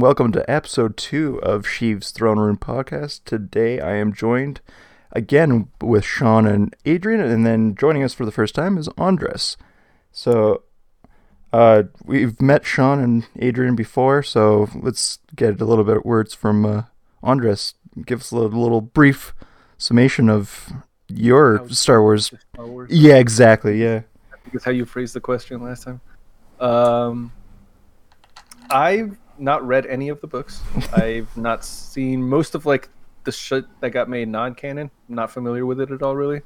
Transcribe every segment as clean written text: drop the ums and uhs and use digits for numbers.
Welcome to episode 2 of Sheev's Throne Room podcast. Today I am joined again with Sean and Adrian, and then joining us for the first time is Andres. So we've met Sean and Adrian before, so let's get a little bit of words from Andres. Give us a little brief summation of your Star Wars. Yeah, exactly. Yeah, I think that's how you phrased the question last time. I've not read any of the books. I've not seen most of like the shit that got made non-canon. I'm not familiar with it at all, really.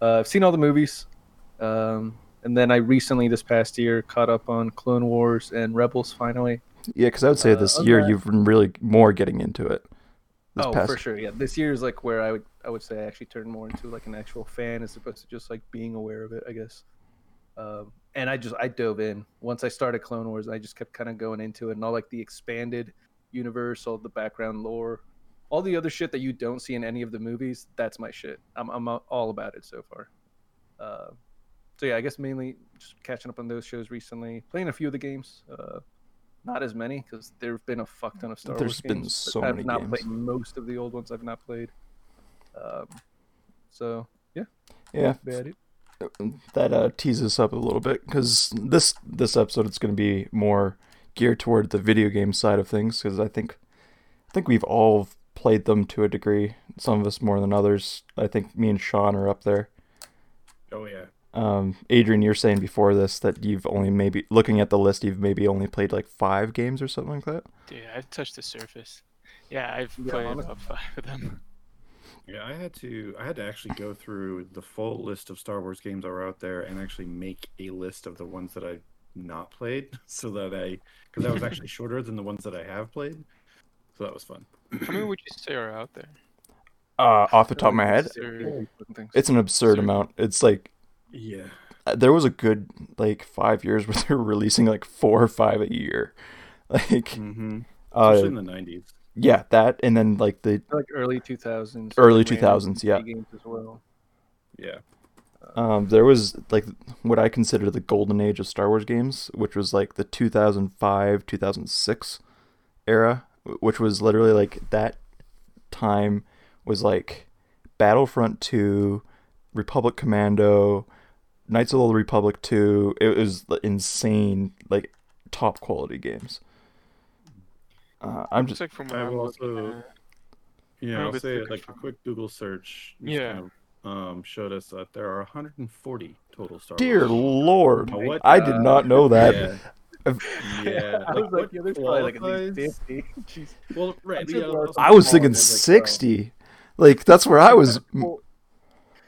I've seen all the movies, and then I recently, this past year, caught up on Clone Wars and Rebels finally. Yeah, because I would say this year you've been really more getting into it. For sure. Yeah, this year is like where I would say I actually turned more into like an actual fan as opposed to just like being aware of it, I guess. And I dove in. Once I started Clone Wars, I just kept kind of going into it, and all like the expanded universe, all the background lore, all the other shit that you don't see in any of the movies. That's my shit. I'm all about it so far. So yeah, I guess mainly just catching up on those shows recently, playing a few of the games. Not as many, because there have been a fuck ton of Star Wars games. There's been so many games. I've not played most of the old ones. I've not played. So yeah. Yeah. That teases us up a little bit, because this episode it's going to be more geared toward the video game side of things, because I think we've all played them to a degree, some of us more than others. I think me and Sean are up there. Oh yeah. Adrian, you're saying before this that you've only maybe, looking at the list, you've maybe only played like 5 games or something like that. Dude, I've touched the surface. Yeah, I've played about 5 of them. Yeah, I had to actually go through the full list of Star Wars games that were out there and actually make a list of the ones that I've not played, because that was actually shorter than the ones that I have played, so that was fun. How many would you say are out there? Off the top of my head, it's an absurd amount. It's like, yeah, there was a good like 5 years where they were releasing like 4 or 5 a year, like especially in the 90s. Yeah, that, and then like the early 2000s. Early 2000s, yeah. Games as well. Yeah. There was like what I consider the golden age of Star Wars games, which was like the 2005-2006 era, which was literally like that time was like Battlefront 2, Republic Commando, Knights of the Republic 2. It was insane, like top quality games. I'm just like, from I will also, yeah, I'll say like a quick Google search. Yeah, kind of, showed us that there are 140 total Star Wars. Dear Lord, what? I did not know that. Yeah, yeah. I was like, yeah, there's probably like at least 50. Jeez. Well, right. I was thinking 60. Like that's where I was. Well,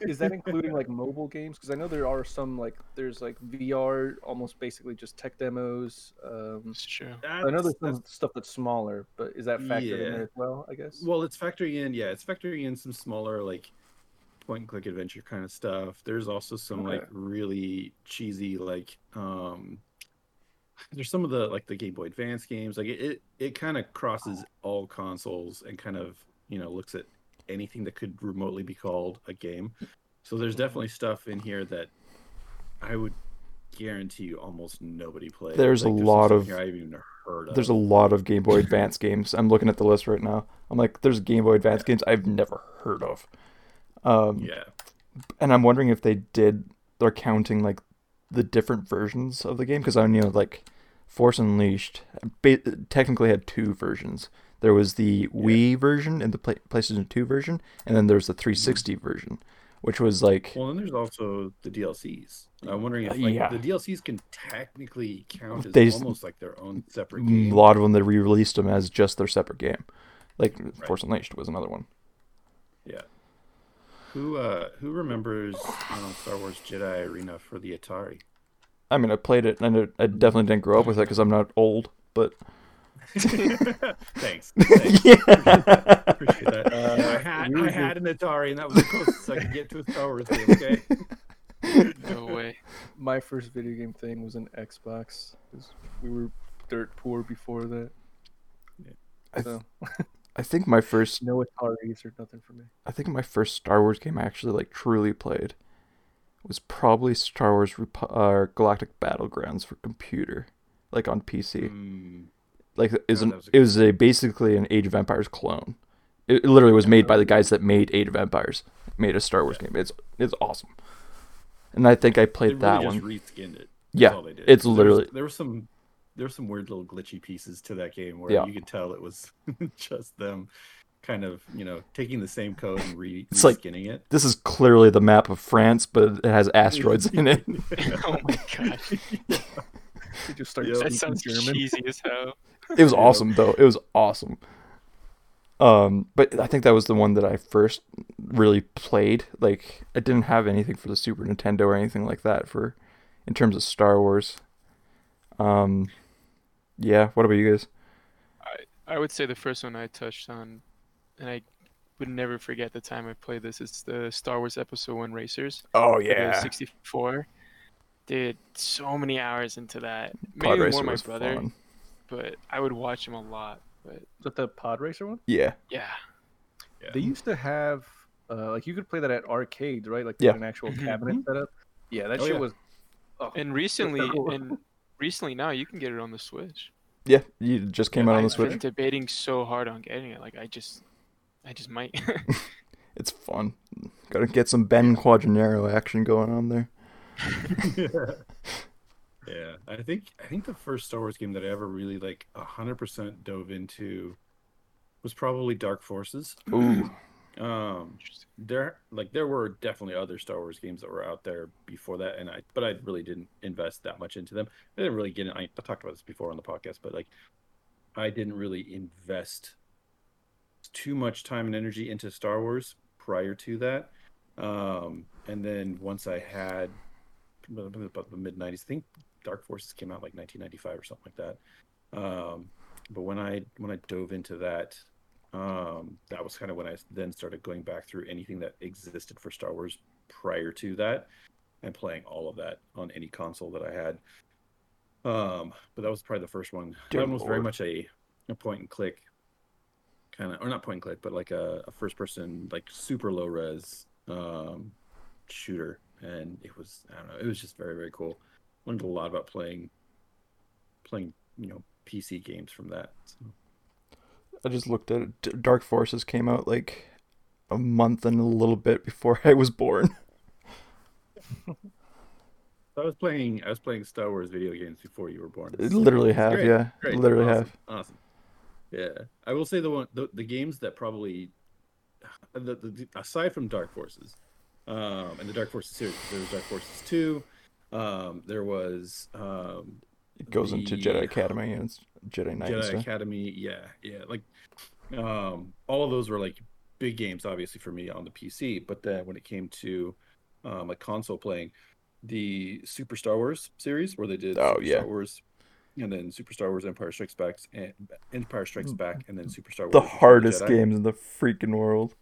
is that including like mobile games? Because I know there are some like there's like VR, almost basically just tech demos. Sure. I know there's some stuff that's smaller, but is that factored in there as well? I guess. Well, it's factoring in. Yeah, it's factoring in some smaller like point-and-click adventure kind of stuff. There's also some like really cheesy like. There's some of the like the Game Boy Advance games. Like it kind of crosses all consoles and kind of looks at anything that could remotely be called a game. So there's definitely stuff in here that I would guarantee you almost nobody played. There's a lot of Game Boy Advance games. I'm looking at the list right now. I'm like, there's Game Boy Advance games I've never heard of. Yeah. And I'm wondering if they're counting like the different versions of the game, because I know like Force Unleashed technically had 2 versions. There was the Wii version and the PlayStation 2 version, and then there's the 360 version, which was like... Well, and there's also the DLCs. I'm wondering if like, the DLCs can technically count as almost like their own separate game. A lot of them, they re-released them as just their separate game. Like, Force Unleashed was another one. Yeah. Who remembers Star Wars Jedi Arena for the Atari? I mean, I played it, and I definitely didn't grow up with it because I'm not old, but... Thanks. Yeah. Appreciate that. I had an Atari, and that was the closest I could get to a Star Wars game. Okay. No way. My first video game thing was an Xbox. We were dirt poor before that. Yeah. So. I think my first no Ataris or nothing for me. I think my first Star Wars game I actually like truly played was probably Star Wars Galactic Battlegrounds for computer, like on PC. like it was basically an Age of Empires clone. It literally was made by the guys that made Age of Empires, made a Star Wars game. It's awesome, and I think I played they really just reskinned it. That's all they did. It's literally there were some weird little glitchy pieces to that game where you could tell it was just them, kind of taking the same code and reskinning it. This is clearly the map of France, but it has asteroids in it. Oh my gosh! You just start that sounds German. Cheesy as hell. It was awesome though. It was awesome. But I think that was the one that I first really played. Like, I didn't have anything for the Super Nintendo or anything like that for, in terms of Star Wars. Yeah. What about you guys? I would say the first one I touched on, and I would never forget the time I played this. It's the Star Wars Episode 1 Racers. Oh yeah. 64. Dude, so many hours into that. Maybe Podracer more my brother, fun. But I would watch him a lot. Is that the Podracer one? Yeah. They used to have, like, you could play that at arcades, right? Like, an actual cabinet set up. Yeah, that shit was... Oh. And recently now, you can get it on the Switch. Yeah, you just came out on the Switch. I've been debating so hard on getting it. Like, I just might. It's fun. Got to get some Ben Quadranero action going on there. Yeah, I think the first Star Wars game that I ever really, like, 100% dove into was probably Dark Forces. Ooh. There were definitely other Star Wars games that were out there before that, but I really didn't invest that much into them. I didn't really get it. I talked about this before on the podcast, but, like, I didn't really invest too much time and energy into Star Wars prior to that. And then once I had about the mid 90s, I think Dark Forces came out like 1995 or something like that. But when I dove into that, that was kind of when I then started going back through anything that existed for Star Wars prior to that and playing all of that on any console that I had. But that was probably the first one. That was very much a point and click kind of, or not point and click, but like a first person, like super low res shooter. And it was, I don't know, it was just very, very cool. Learned a lot about playing, PC games from that. So. I just looked at it. Dark Forces came out like a month and a little bit before I was born. I was playing Star Wars video games before you were born. Awesome. Yeah, I will say the games that probably, aside from Dark Forces. And the Dark Forces series. There was Dark Forces 2. There was... it goes into Jedi Academy and Jedi Knight. Jedi Academy, yeah. Like, all of those were, like, big games, obviously, for me on the PC. But then when it came to, like, console playing, the Super Star Wars series, where they did Star Wars, and then Super Star Wars Empire Strikes Back, and then Super Star Wars. The hardest games in the freaking world.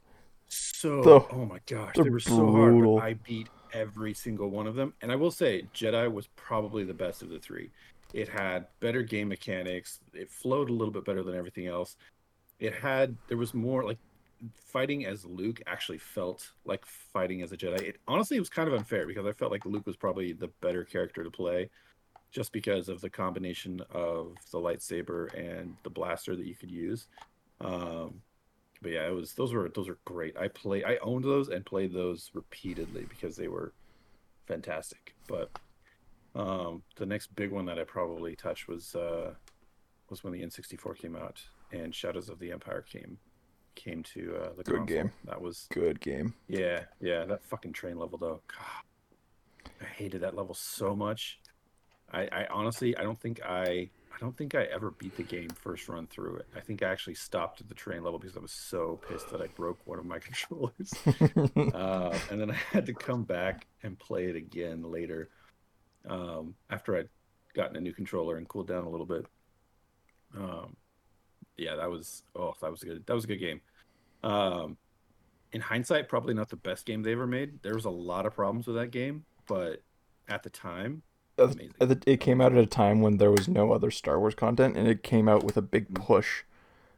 Oh my gosh, they were so hard, but I beat every single one of them. And I will say, Jedi was probably the best of the three. It had better game mechanics. It flowed a little bit better than everything else. There was more, like, fighting as Luke actually felt like fighting as a Jedi. Honestly, it was kind of unfair because I felt like Luke was probably the better character to play just because of the combination of the lightsaber and the blaster that you could use. But yeah, those were great. I owned those and played those repeatedly because they were fantastic. But the next big one that I probably touched was when the N64 came out and Shadows of the Empire came to the console. Good game. That was good game. Yeah. That fucking train level though, God, I hated that level so much. I honestly, I don't think I ever beat the game first run through it. I think I actually stopped at the train level because I was so pissed that I broke one of my controllers. And then I had to come back and play it again later after I'd gotten a new controller and cooled down a little bit. That was a good game. In hindsight, probably not the best game they ever made. There was a lot of problems with that game, but at the time... Amazing. It came out at a time when there was no other Star Wars content, and it came out with a big push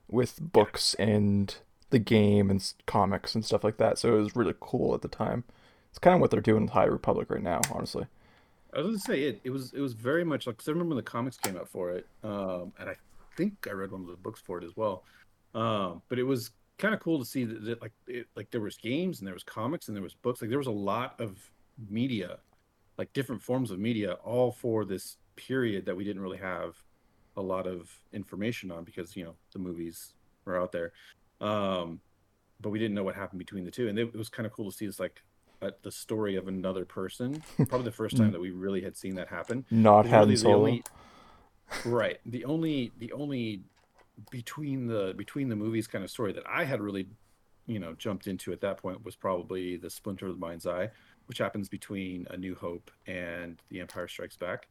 with books and the game and comics and stuff like that. So it was really cool at the time. It's kind of what they're doing with High Republic right now, honestly. I was going to say, it was very much like, because I remember when the comics came out for it, and I think I read one of the books for it as well. But it was kind of cool to see that, like there was games and there was comics and there was books. Like there was a lot of media, like different forms of media, all for this period that we didn't really have a lot of information on because, you know, the movies were out there. But we didn't know what happened between the two. And it was kind of cool to see this, like, the story of another person. Probably the first time that we really had seen that happen. Not Han Solo. Right. The only between the movies kind of story that I had really, you know, jumped into at that point was probably the Splinter of the Mind's Eye, which happens between A New Hope and The Empire Strikes Back.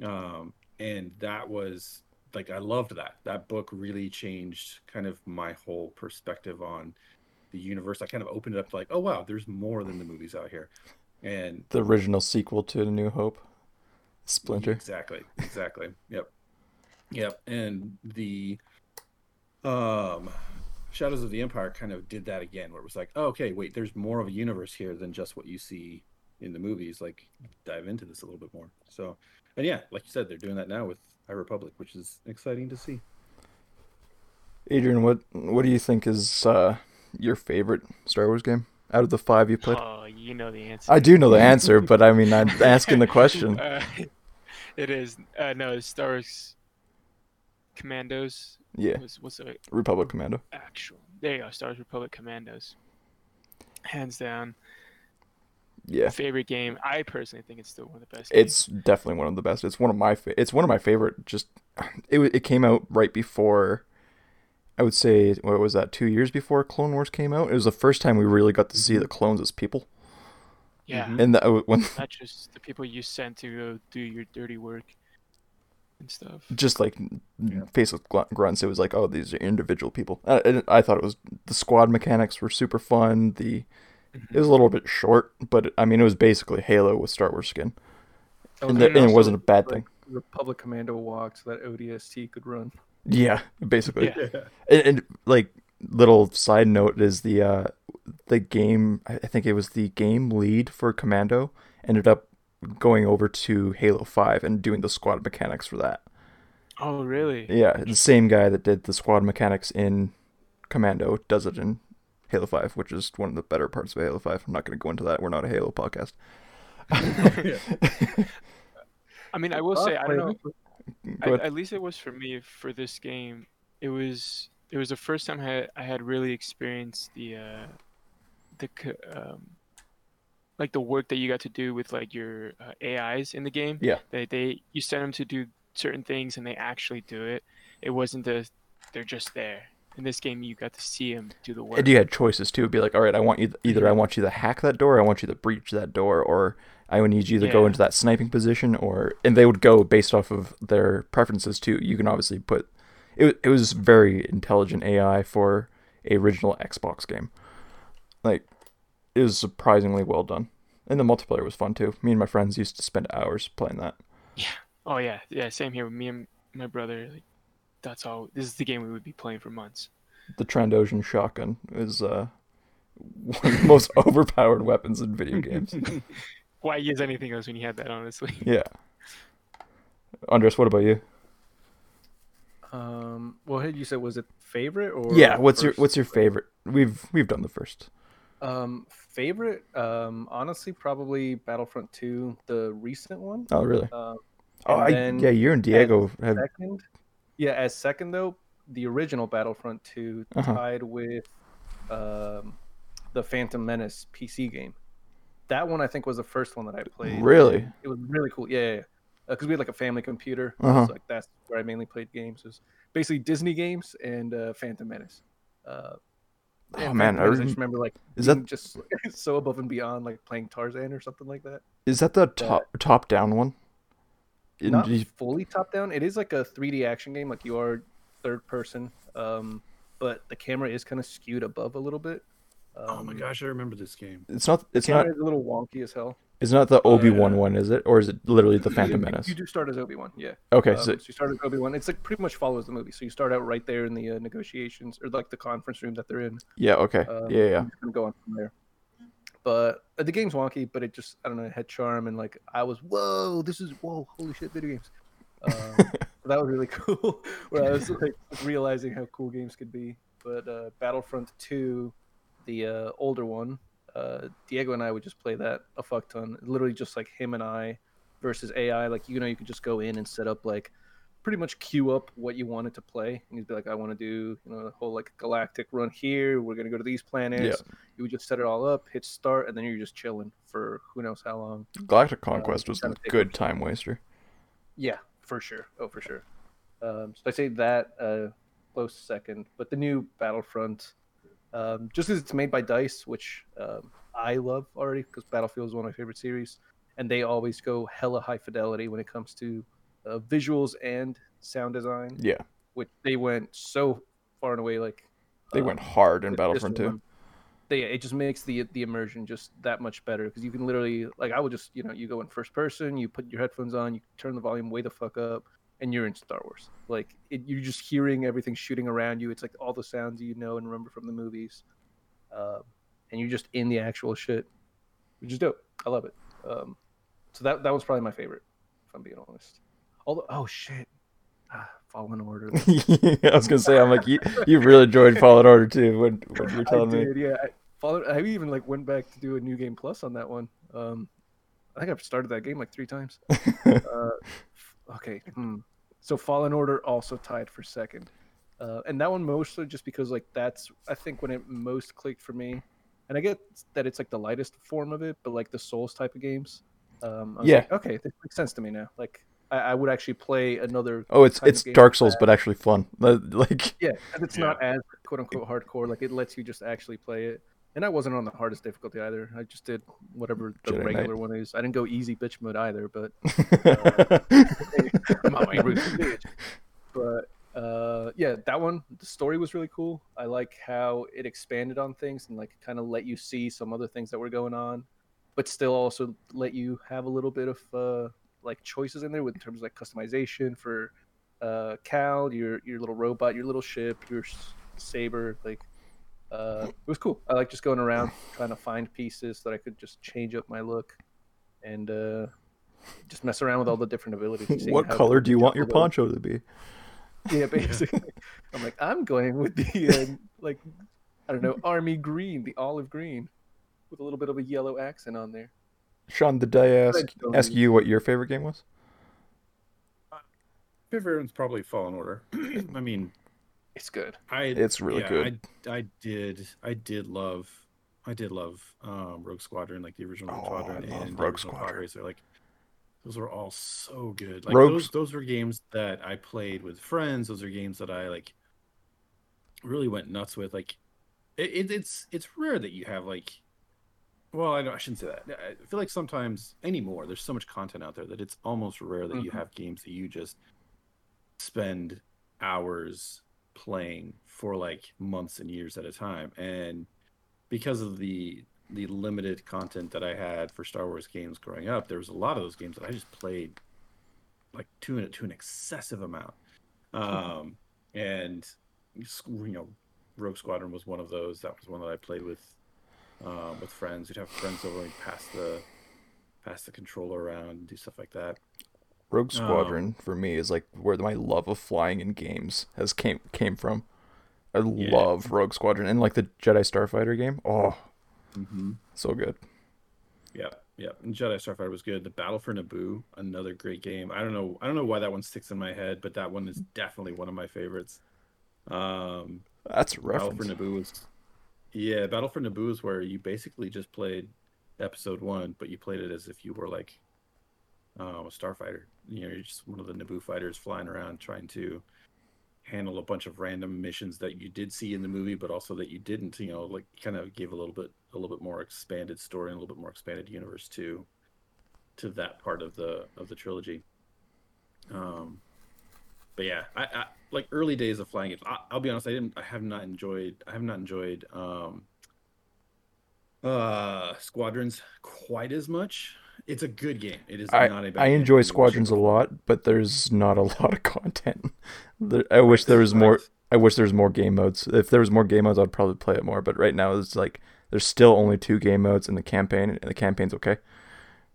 And that was, like, I loved that. That book really changed kind of my whole perspective on the universe. I kind of opened it up to, like, oh, wow, there's more than the movies out here. And the original sequel to A New Hope, Splinter. Exactly. Yep. And the Shadows of the Empire kind of did that again, where it was like, oh, okay, wait, there's more of a universe here than just what you see in the movies. Like, dive into this a little bit more. So, and yeah, like you said, they're doing that now with High Republic, which is exciting to see. Adrian, what do you think is your favorite Star Wars game out of the 5 you played? Oh, you know the answer. I do know the answer, but I mean, I'm asking the question. It is no, Star Wars Commandos. Yeah. What's it? Republic Commando. Actual. There you go. Star Wars Republic Commandos. Hands down. Yeah. Favorite game. I personally think it's still one of the best. It's definitely one of the best. It's one of my favorite. Just it came out right before, I would say, what was that, 2 years before Clone Wars came out? It was the first time we really got to see the clones as people. Yeah. And not just the people you sent to go do your dirty work and stuff. Just like faceless grunts. It was like, oh, these are individual people. I thought it was, the squad mechanics were super fun. It was a little bit short, but I mean, it was basically Halo with Star Wars skin. Okay. And it wasn't a bad thing. Republic Commando walked so that ODST could run. Yeah, basically. Yeah. And like, little side note is the game, I think it was the game lead for Commando, ended up going over to Halo 5 and doing the squad mechanics for that. Oh, really? Yeah, the same guy that did the squad mechanics in Commando does it in Halo 5, which is one of the better parts of Halo 5. I'm not going to go into that. We're not a Halo podcast. I mean, I will say, I don't know. At least it was for me for this game. It was the first time I had really experienced like the work that you got to do with like your AIs in the game. Yeah. You send them to do certain things and they actually do it. It wasn't they're just there. In this game, you got to see him do the work. And you had choices too. It'd be like, all right, I want you to hack that door, I want you to breach that door, or I would need you to go into that sniping position, and they would go based off of their preferences too. You can obviously put it. It was very intelligent AI for a original Xbox game. Like, it was surprisingly well done, and the multiplayer was fun too. Me and my friends used to spend hours playing that. Yeah. Oh yeah. Yeah. Same here with me and my brother. Like, that's all. This is the game we would be playing for months. The Trandoshan shotgun is one of the most overpowered weapons in video games. Why use anything else when you had that, honestly? Yeah. Andres, what about you? Well, you said, was it favorite or? Yeah. What's your favorite? We've done the first. Favorite. Honestly, probably Battlefront 2, the recent one. Oh, really? You and Diego have. Second. Yeah, as second, though, the original Battlefront 2 tied with the Phantom Menace PC game. That one, I think, was the first one that I played. Really? It was really cool. Yeah. Because we had, like, a family computer. So, like, that's where I mainly played games. It was basically Disney games and Phantom Menace. I just remember, like, is that just so above and beyond, like, playing Tarzan or something like that. Is that the top-down one? Not fully top down. It is like a 3D action game, like you are third person, but the camera is kind of skewed above a little bit. Oh my gosh, I remember this game. It's not a little wonky as hell. It's not the Obi-Wan one, is it? Or is it literally the Phantom Menace? You do start as Obi-Wan, yeah. Okay, so you start as Obi-Wan. It's like pretty much follows the movie. So you start out right there in the negotiations or like the conference room that they're in. Yeah. Okay. Yeah. I'm gonna go on from there. But the game's wonky, but it just, I don't know, it had charm and like, I was, whoa, holy shit, video games. That was really cool. Where I was like realizing how cool games could be. But Battlefront 2, the older one, Diego and I would just play that a fuck ton. Literally just like him and I versus AI. Like, you know, you could just go in and set up like pretty much queue up what you wanted to play. And you'd be like, I want to do, you know, the whole like galactic run here. We're going to go to these planets. Yeah. You would just set it all up, hit start, and then you're just chilling for who knows how long. Galactic Conquest was a good time waster. Yeah, for sure. Oh, for sure. So I say that close second. But the new Battlefront, just because it's made by DICE, which I love already because Battlefield is one of my favorite series. And they always go hella high fidelity when it comes to visuals and sound design. Yeah. Which they went so far and away, like... They went hard in Battlefront 2. It just makes the immersion just that much better. Because you can literally... Like, I would just, you know, you go in first person, you put your headphones on, you turn the volume way the fuck up, and you're in Star Wars. Like, you're just hearing everything shooting around you. It's like all the sounds you know and remember from the movies. And you're just in the actual shit. Which is dope. I love it. So that was probably my favorite, if I'm being honest. Although, oh shit, Fallen Order. I was gonna say, I'm like, you really enjoyed Fallen Order too. When you're telling me, yeah, I even like went back to do a new game plus on that one. I think I've started that game like 3 times. Okay, so Fallen Order also tied for second, and that one mostly just because like that's I think when it most clicked for me. And I get that it's like the lightest form of it, but like the Souls type of games. Like, okay, this makes sense to me now. Like, I would actually play another. Oh, it's Dark Souls, but actually fun. Like, yeah, and it's not as quote unquote hardcore. Like, it lets you just actually play it. And I wasn't on the hardest difficulty either. I just did whatever the Jedi regular Knight one is. I didn't go easy bitch mode either, but. I'm not angry bitch. But. Yeah, that one, the story was really cool. I like how it expanded on things and like kind of let you see some other things that were going on, but still also let you have a little bit of like choices in there with in terms of like customization for Cal, your little robot, your little ship, your saber. Like it was cool. I like just going around trying to find pieces so that I could just change up my look and just mess around with all the different abilities. What color do you want your poncho to be? Yeah, basically. I'm like, I'm going with the, like, I don't know, army green, the olive green, with a little bit of a yellow accent on there. Sean, did I ask you what your favorite game was? Favorite one's probably Fallen Order. I mean, it's good. It's really good. I did love Rogue Squadron, like the original Squadron, and Rogue Squadron. Podracer, like. Those were all so good. Like those were games that I played with friends. Those are games that I like really went nuts with. Like it's rare that you have like, well, I shouldn't say that. I feel like sometimes anymore, there's so much content out there that it's almost rare that you have games that you just spend hours playing for like months and years at a time. And because of the limited content that I had for Star Wars games growing up, there was a lot of those games that I just played like to an excessive amount. And, you know, Rogue Squadron was one of those. That was one that I played with friends. We'd have friends over and pass the controller around and do stuff like that. Rogue Squadron for me is like where my love of flying in games has came from. I love Rogue Squadron and like the Jedi Starfighter game. Oh, so good. Yeah. And Jedi Starfighter was good. The Battle for Naboo, another great game. I don't know why that one sticks in my head, but that one is definitely one of my favorites. That's a reference. Battle for Naboo is where you basically just played episode 1, but you played it as if you were like a starfighter. You know, you're just one of the Naboo fighters flying around trying to handle a bunch of random missions that you did see in the movie, but also that you didn't. You know, like kind of gave a little bit more expanded story and a little bit more expanded universe to that part of the trilogy. But yeah, I like early days of flying games. I'll be honest, I have not enjoyed Squadrons quite as much. It's a good game. It is not a bad game. I enjoy Squadrons a lot, but there's not a lot of content. I wish there was more. I wish there was more game modes. If there was more game modes, I'd probably play it more. But right now, it's like there's still only 2 game modes in the campaign, and the campaign's okay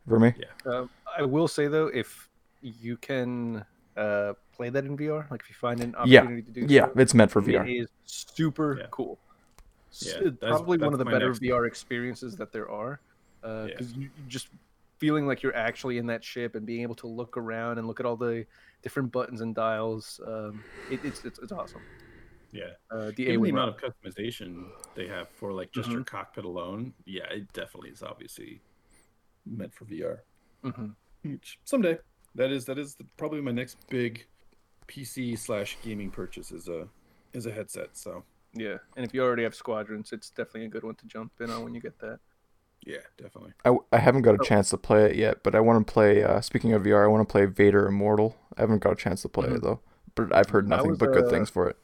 for me. Yeah. I will say though, if you can play that in VR? Like if you find an opportunity to do that. Yeah, it's meant for VR. It is super cool. Yeah, it's probably one of the better VR experiences that there are. Because you just feeling like you're actually in that ship and being able to look around and look at all the different buttons and dials. It's awesome. Yeah, the amount of customization they have for like just your cockpit alone, it definitely is obviously meant for VR. Which someday, that is probably my next big PC/gaming purchase is a headset. So yeah, and if you already have Squadrons, it's definitely a good one to jump in on when you get that. Yeah, definitely. I haven't got a chance to play it yet, but I want to play. Speaking of VR, I want to play Vader Immortal. I haven't got a chance to play it though, but I've heard nothing but good things for it.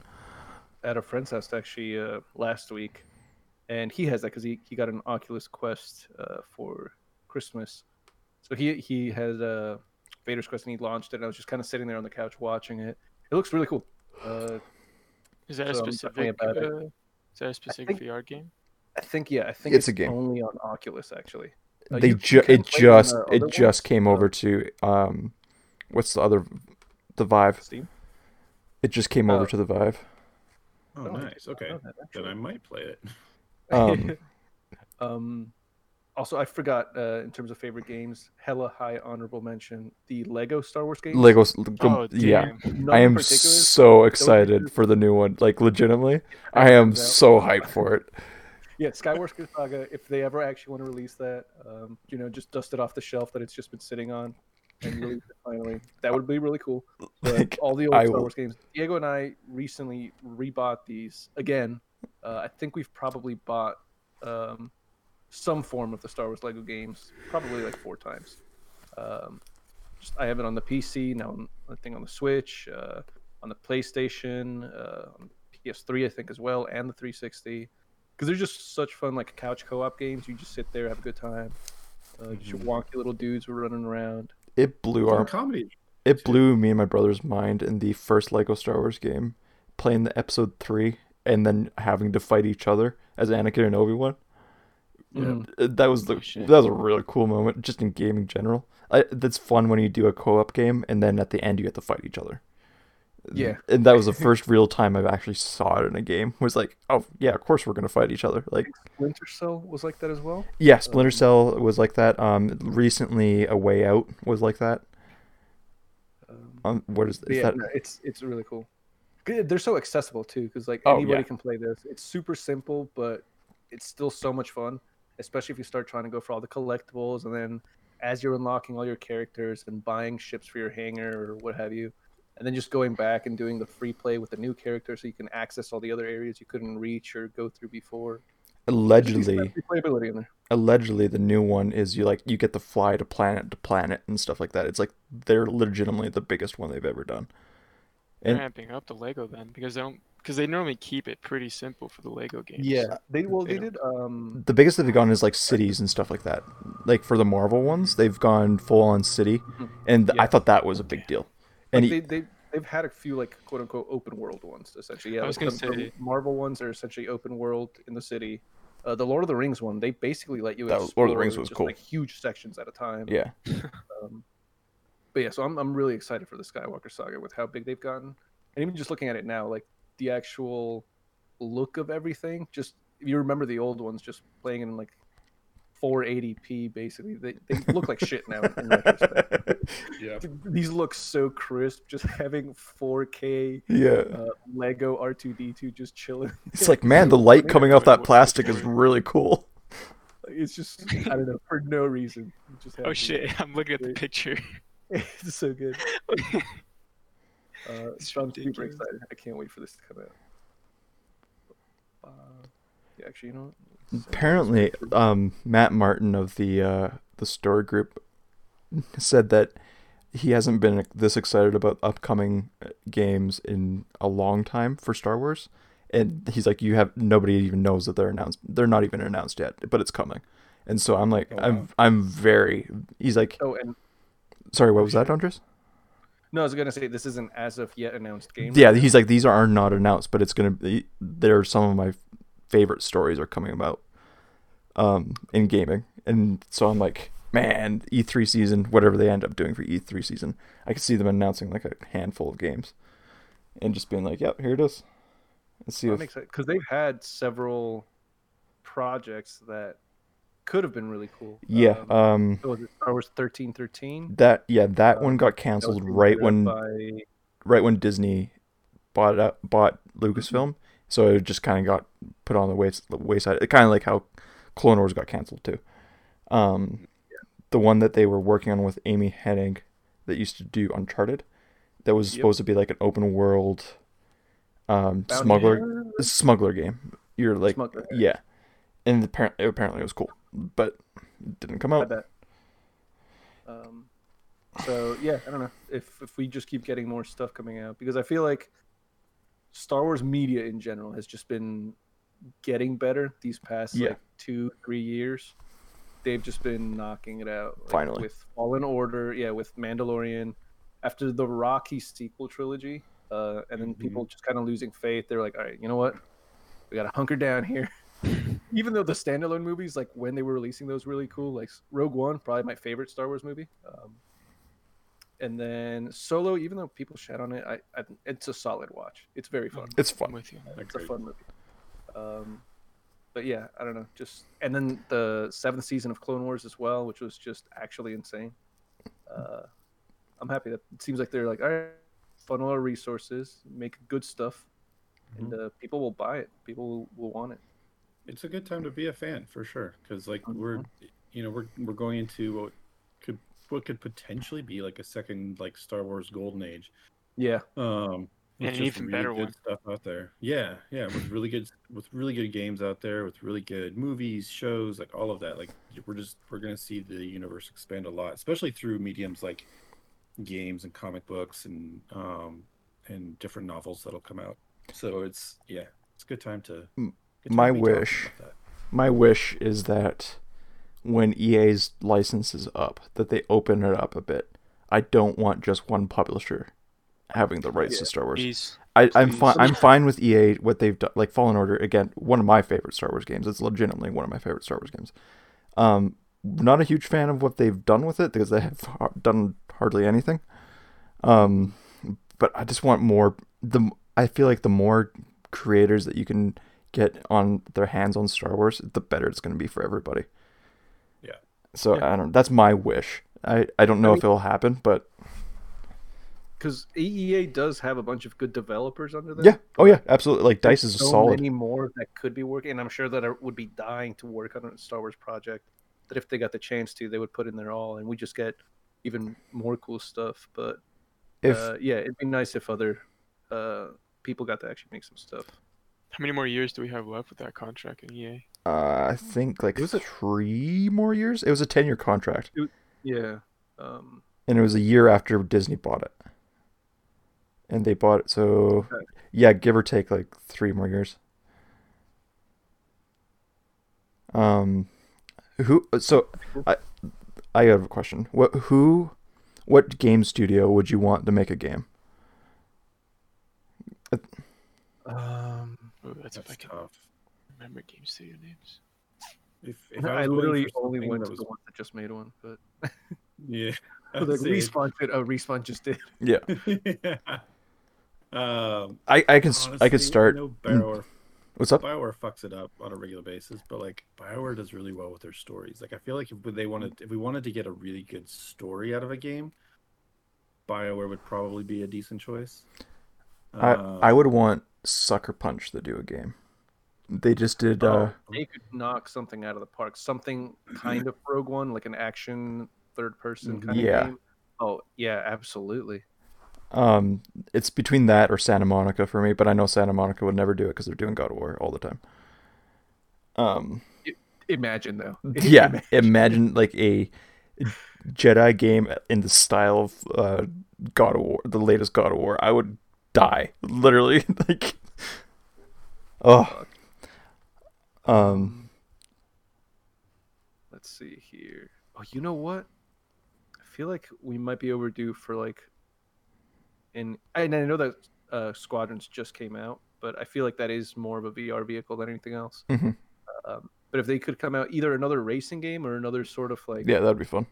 At a friend's house actually last week, and he has that because he got an Oculus Quest for Christmas, so he has a Vader's Quest and he launched it, and I was just kind of sitting there on the couch watching it. It looks really cool. Is that a specific VR game? I think it's a game only on Oculus actually. It just came over to what's the Vive? Steam? It just came over to the Vive. Oh, nice. Okay, then I might play it. Also, I forgot in terms of favorite games, hella high honorable mention, the Lego Star Wars games. I am so excited for the new one. Like, legitimately, I am so hyped for it. Yeah, Skywalker Saga. If they ever actually want to release that, just dust it off the shelf that it's just been sitting on. And really, finally, that would be really cool. But like, all the old Star Wars games. Diego and I recently rebought these again. I think we've probably bought some form of the Star Wars Lego games, probably like 4 times. I have it on the PC now. I think on the Switch, on the PlayStation, on the PS3, I think as well, and the 360. Because they're just such fun, like couch co-op games. You just sit there, have a good time. Just your wonky little dudes were running around. It blew blew me and my brother's mind in the first Lego Star Wars game, playing the episode 3 and then having to fight each other as Anakin and Obi-Wan. That was a really cool moment, just in gaming in general. That's fun when you do a co-op game and then at the end you get to fight each other. Yeah, and that was the first real time I've actually saw it in a game. Was like, oh yeah, of course we're gonna fight each other. Like Splinter Cell was like that as well. Yeah, Splinter Cell was like that. Recently A Way Out was like that. It's really cool. They're so accessible too, because like anybody can play this. It's super simple, but it's still so much fun, especially if you start trying to go for all the collectibles, and then as you're unlocking all your characters and buying ships for your hangar or what have you. And then just going back and doing the free play with the new character so you can access all the other areas you couldn't reach or go through before. Allegedly, the new one is you get to fly to planet and stuff like that. It's like they're legitimately the biggest one they've ever done. And they're ramping up the Lego then because they normally keep it pretty simple for the Lego games. Yeah, they did. The biggest they've gone is like cities and stuff like that. Like for the Marvel ones, they've gone full on city, and I thought that was a big deal. Like they've had a few like quote unquote open world ones essentially. Yeah, I was gonna say Marvel ones are essentially open world in the city. The Lord of the Rings one, they basically let you explore Lord of the Rings was just cool. Like huge sections at a time. Yeah. But yeah, so I'm really excited for the Skywalker Saga with how big they've gotten, and even just looking at it now, like the actual look of everything. Just if you remember the old ones, just playing in like 480p basically. They look like shit now in retrospect. Yeah. These look so crisp, just having 4K Lego R2D2 just chilling. It's like, man, the light coming off that plastic is really cool. It's just, I don't know, for no reason. Oh shit, I'm looking at the picture. It's so good. So I'm super excited. I can't wait for this to come out. Actually, you know what? Apparently, Matt Martin of the Story Group said that he hasn't been this excited about upcoming games in a long time for Star Wars, and he's like, nobody even knows that they're announced. They're not even announced yet, but it's coming. And so I'm like, he's like, sorry, what was that, Andres? No, I was gonna say this isn't as of yet announced game. Yeah, he's like, these are not announced, but it's gonna be. They're some of my favorite stories are coming about in gaming, and so I'm like, man, E3 season, whatever they end up doing for E3 season, I could see them announcing like a handful of games and just being like, yep, here it is. Let's see. That makes sense, because they've had several projects that could have been really cool. Yeah. Was it Star Wars 1313? That one got canceled right when Disney bought Lucasfilm, so it just kind of got put on the wayside. It kind of like how Clone Wars got canceled too. The one that they were working on with Amy Hennig that used to do Uncharted, that was supposed to be like an open world smuggler game. You're like, yeah, and apparently it was cool, but it didn't come out. I bet. So yeah, I don't know if we just keep getting more stuff coming out, because I feel like Star Wars media in general has just been getting better these past 2-3 years. They've just been knocking it out. Like, finally, with Fallen Order, with Mandalorian, after the Rocky sequel trilogy, and then people just kind of losing faith. They're like, all right, you know what? We gotta hunker down here. Even though the standalone movies, like when they were releasing those, really cool. Like Rogue One, probably my favorite Star Wars movie. And then Solo, even though people shat on it, it's a solid watch. It's very fun. It's fun. I'm with you. It's a fun movie. But yeah, I don't know. And then the 7th season of Clone Wars as well, which was just actually insane. I'm happy that it seems like they're like, all right, funnel our resources, make good stuff, and people will buy it. People will want it. It's a good time to be a fan for sure, because like we're going into what could potentially be like a second like Star Wars Golden Age. Yeah. And an even really better good stuff out there. Yeah, yeah, with really good games out there, with really good movies, shows, like all of that. Like we're gonna see the universe expand a lot, especially through mediums like games and comic books and different novels that'll come out. So it's a good time to. My wish is that when EA's license is up, that they open it up a bit. I don't want just one publisher having the rights to Star Wars. Please. I'm fine with EA, what they've done. Like Fallen Order, again, one of my favorite Star Wars games. It's legitimately one of my favorite Star Wars games. Not a huge fan of what they've done with it, because they have done hardly anything. But I just want more. I feel like the more creators that you can get on their hands on Star Wars, the better it's going to be for everybody. Yeah. So yeah. That's my wish. I don't know if it'll happen, but because EA does have a bunch of good developers under them. Yeah. Oh yeah, absolutely. Like DICE is a solid. Many more that could be working, and I'm sure that would be dying to work on a Star Wars project. That if they got the chance to, they would put in their all, and we just get even more cool stuff. But it'd be nice if other people got to actually make some stuff. How many more years do we have left with that contract in EA? I think like 3 more years. It was a 10-year contract. And it was a year after Disney bought it. And they bought it, so yeah, give or take like 3 more years. I have a question. What game studio would you want to make a game? That's tough. Remember game studio names? I literally only went to the one that just made one, but yeah, Respawn did. Oh, Respawn just did. Yeah. I could start. What's up? BioWare fucks it up on a regular basis, but like BioWare does really well with their stories. Like I feel like if we wanted to get a really good story out of a game, BioWare would probably be a decent choice. I would want Sucker Punch to do a game. They just did. They could knock something out of the park. Something kind of Rogue One, like an action third-person kind of game. Oh yeah, absolutely. It's between that or Santa Monica for me, but I know Santa Monica would never do it because they're doing God of War all the time. Imagine though. Yeah, imagine like a Jedi game in the style of God of War, the latest God of War. I would die literally. Like, oh. Let's see here. Oh, you know what? I feel like we might be overdue for like. And I know that Squadrons just came out, but I feel like that is more of a VR vehicle than anything else. But if they could come out either another racing game or another sort of like... Yeah, that'd be fun.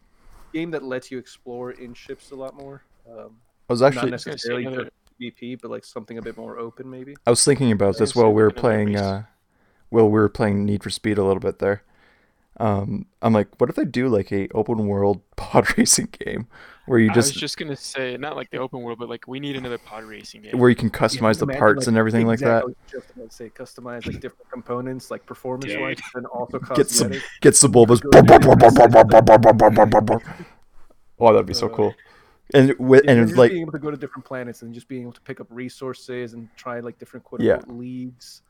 Game that lets you explore in ships a lot more. I was actually... Not necessarily another... BP, but like something a bit more open maybe. I was thinking about this while we were playing... Well, we were playing Need for Speed a little bit there. I'm like, what if they do like a open world pod racing game where you just... I was just going to say, not like the open world, but like we need another pod racing game. Where you can customize the parts and everything exactly like that. Just, say, customize like different components, like performance-wise, and also cosmetic. Get some bulbous. Oh, that'd be so cool. And like being able to go to different planets and just being able to pick up resources and try like different quote-unquote leagues.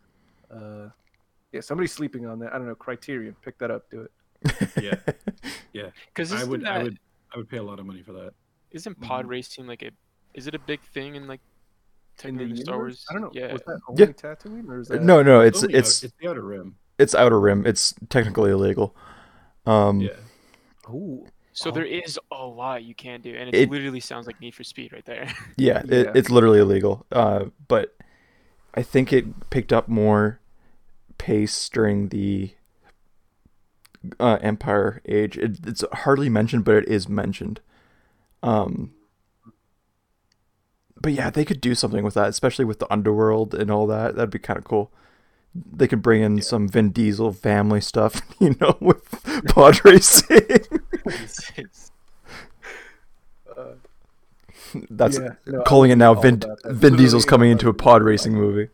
Yeah, somebody's sleeping on that. I don't know. Criterion, pick that up. Do it. Yeah. Because I would pay a lot of money for that. Isn't pod racing like a? Is it a big thing in like? In Star Wars? I don't know. Yeah. Was that only Tatooine or is that? No. It's the Outer Rim. It's Outer Rim. It's technically illegal. Yeah. Ooh. So there is a lot you can do, and it literally sounds like Need for Speed right there. Yeah, it's literally illegal. But I think it picked up more pace during the Empire Age. It's hardly mentioned, but it is mentioned. But yeah, they could do something with that, especially with the underworld and all that. That'd be kind of cool. They could bring in some Vin Diesel family stuff, you know, with pod racing. That's calling it now. Vin Diesel's coming into a pod racing movie.